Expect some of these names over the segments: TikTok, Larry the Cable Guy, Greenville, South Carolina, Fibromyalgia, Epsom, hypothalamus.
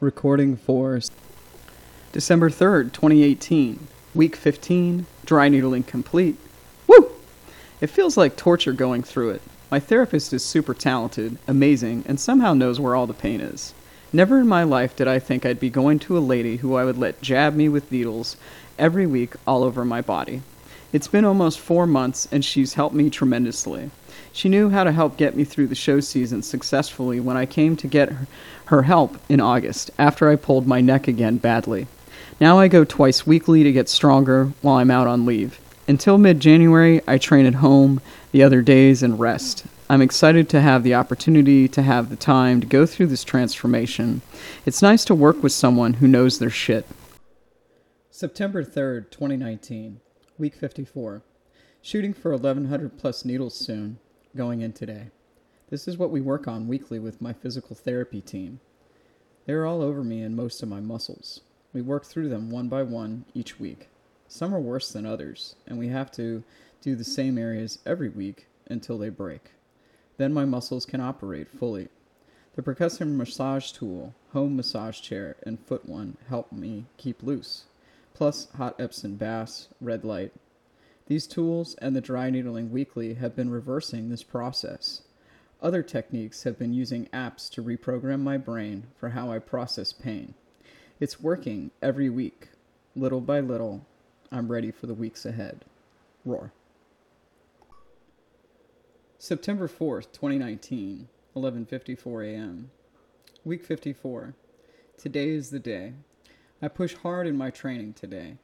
Recording for December 3rd, 2018, week 15, dry needling complete. Woo! It feels like torture going through it. My therapist is super talented, amazing, and somehow knows where all the pain is. Never in my life did I think I'd be going to a lady who I would let jab me with needles every week all over my body. It's been almost 4 months, and she's helped me tremendously. She knew how to help get me through the show season successfully when I came to get her help in August, after I pulled my neck again badly. Now I go twice weekly to get stronger while I'm out on leave. Until mid-January, I train at home the other days and rest. I'm excited to have the opportunity to have the time to go through this transformation. It's nice to work with someone who knows their shit. September 3rd, 2019, week 54. Shooting for 1,100 plus needles soon. Going in today. This is what we work on weekly with my physical therapy team. They're all over me and most of my muscles. We work through them one by one each week. Some are worse than others, and we have to do the same areas every week until they break. Then my muscles can operate fully. The percussion massage tool, home massage chair, and foot one help me keep loose, plus hot Epsom baths, red light. These tools and the dry needling weekly have been reversing this process. Other techniques have been using apps to reprogram my brain for how I process pain. It's working every week. Little by little, I'm ready for the weeks ahead. Roar. September 4th, 2019, 11:54 a.m. Week 54. Today is the day. I push hard in my training today.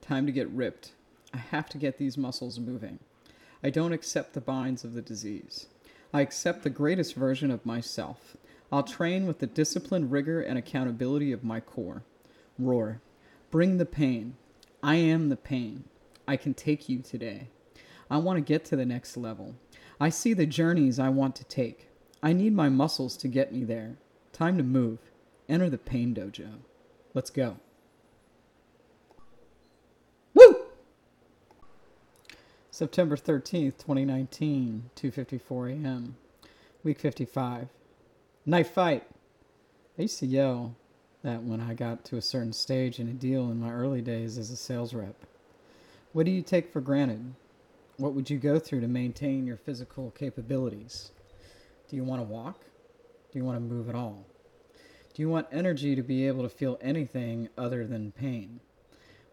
Time to get ripped. I have to get these muscles moving. I don't accept the binds of the disease. I accept the greatest version of myself. I'll train with the discipline, rigor, and accountability of my core. Roar. Bring the pain. I am the pain. I can take you today. I want to get to the next level. I see the journeys I want to take. I need my muscles to get me there. Time to move. Enter the pain dojo. Let's go. September 13th, 2019, 2:54 a.m., week 55. Knife fight. I used to yell that when I got to a certain stage in a deal in my early days as a sales rep. What do you take for granted? What would you go through to maintain your physical capabilities? Do you want to walk? Do you want to move at all? Do you want energy to be able to feel anything other than pain?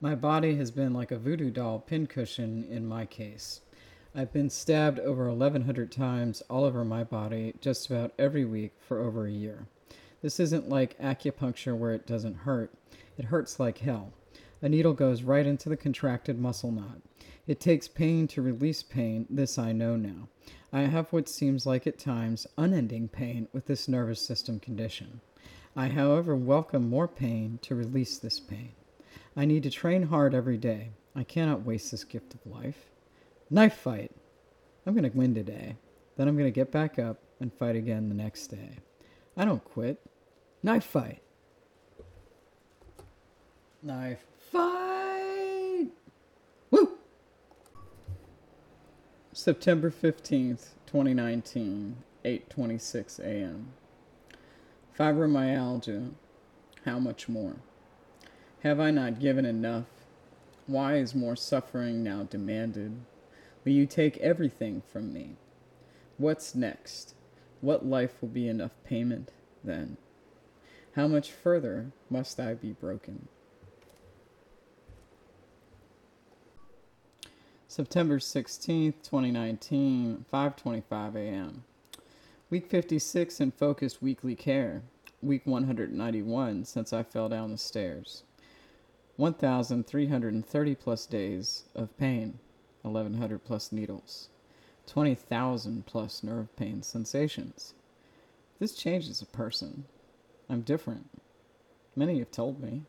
My body has been like a voodoo doll pincushion in my case. I've been stabbed over 1,100 times all over my body just about every week for over a year. This isn't like acupuncture where it doesn't hurt. It hurts like hell. A needle goes right into the contracted muscle knot. It takes pain to release pain, this I know now. I have what seems like at times unending pain with this nervous system condition. I, however, welcome more pain to release this pain. I need to train hard every day. I cannot waste this gift of life. Knife fight. I'm going to win today. Then I'm going to get back up and fight again the next day. I don't quit. Knife fight. Knife fight. Woo! September 15th, 2019, 8:26 a.m. Fibromyalgia. How much more? Have I not given enough? Why is more suffering now demanded? Will you take everything from me? What's next? What life will be enough payment then? How much further must I be broken? September 16th, 2019, 5:25 a.m. Week 56 in Focused Weekly Care. Week 191 since I fell down the stairs. 1,330 plus days of pain, 1,100 plus needles, 20,000 plus nerve pain sensations. This changes a person. I'm different. Many have told me.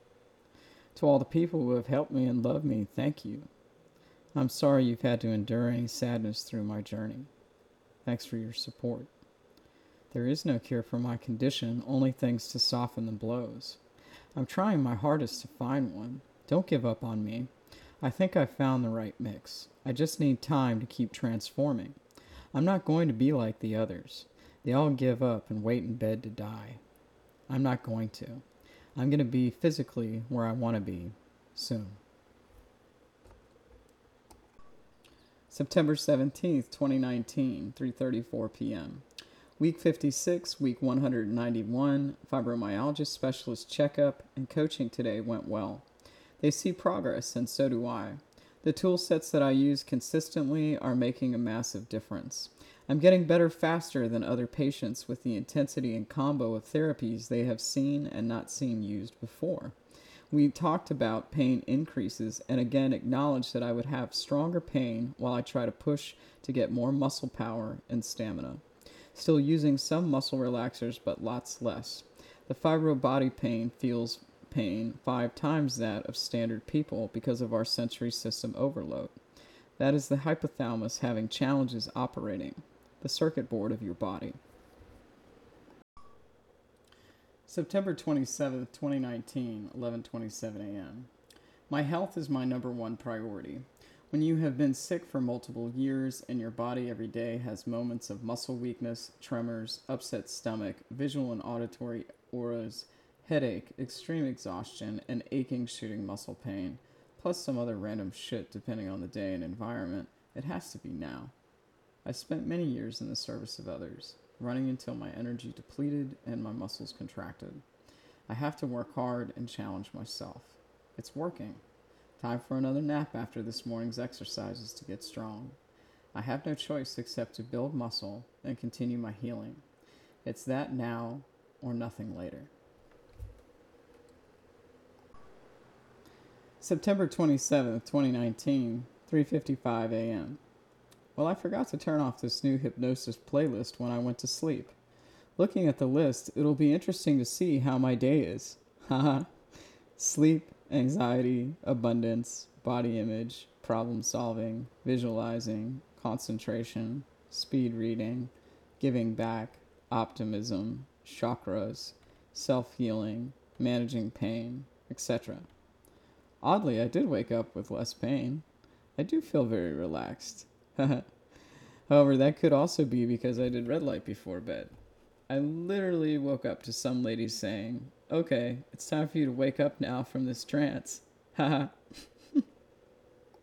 To all the people who have helped me and loved me, thank you. I'm sorry you've had to endure any sadness through my journey. Thanks for your support. There is no cure for my condition, only things to soften the blows. I'm trying my hardest to find one. Don't give up on me. I think I found the right mix. I just need time to keep transforming. I'm not going to be like the others. They all give up and wait in bed to die. I'm not going to. I'm going to be physically where I want to be soon. September 17th, 2019, 3:34 p.m. Week 56, week 191, fibromyalgia specialist checkup and coaching today went well. They see progress, and so do I. The tool sets that I use consistently are making a massive difference. I'm getting better faster than other patients with the intensity and combo of therapies they have seen and not seen used before. We talked about pain increases and again acknowledged that I would have stronger pain while I try to push to get more muscle power and stamina. Still using some muscle relaxers, but lots less. The fibro body pain feels pain 5 times that of standard people because of our sensory system overload. That is the hypothalamus having challenges operating, the circuit board of your body. September 27th, 2019, 11:27 a.m. My health is my number one priority. When you have been sick for multiple years and your body every day has moments of muscle weakness, tremors, upset stomach, visual and auditory auras, headache, extreme exhaustion, and aching, shooting muscle pain, plus some other random shit depending on the day and environment, it has to be now. I spent many years in the service of others, running until my energy depleted and my muscles contracted. I have to work hard and challenge myself. It's working. Time for another nap after this morning's exercises to get strong. I have no choice except to build muscle and continue my healing. It's that now or nothing later. September 27th, 2019, 3:55 a.m. Well, I forgot to turn off this new hypnosis playlist when I went to sleep. Looking at the list, it'll be interesting to see how my day is. Haha. Sleep, anxiety, abundance, body image, problem solving, visualizing, concentration, speed reading, giving back, optimism, chakras, self-healing, managing pain, etc. Oddly, I did wake up with less pain. I do feel very relaxed. However, that could also be because I did red light before bed. I literally woke up to some lady saying, "Okay, it's time for you to wake up now from this trance."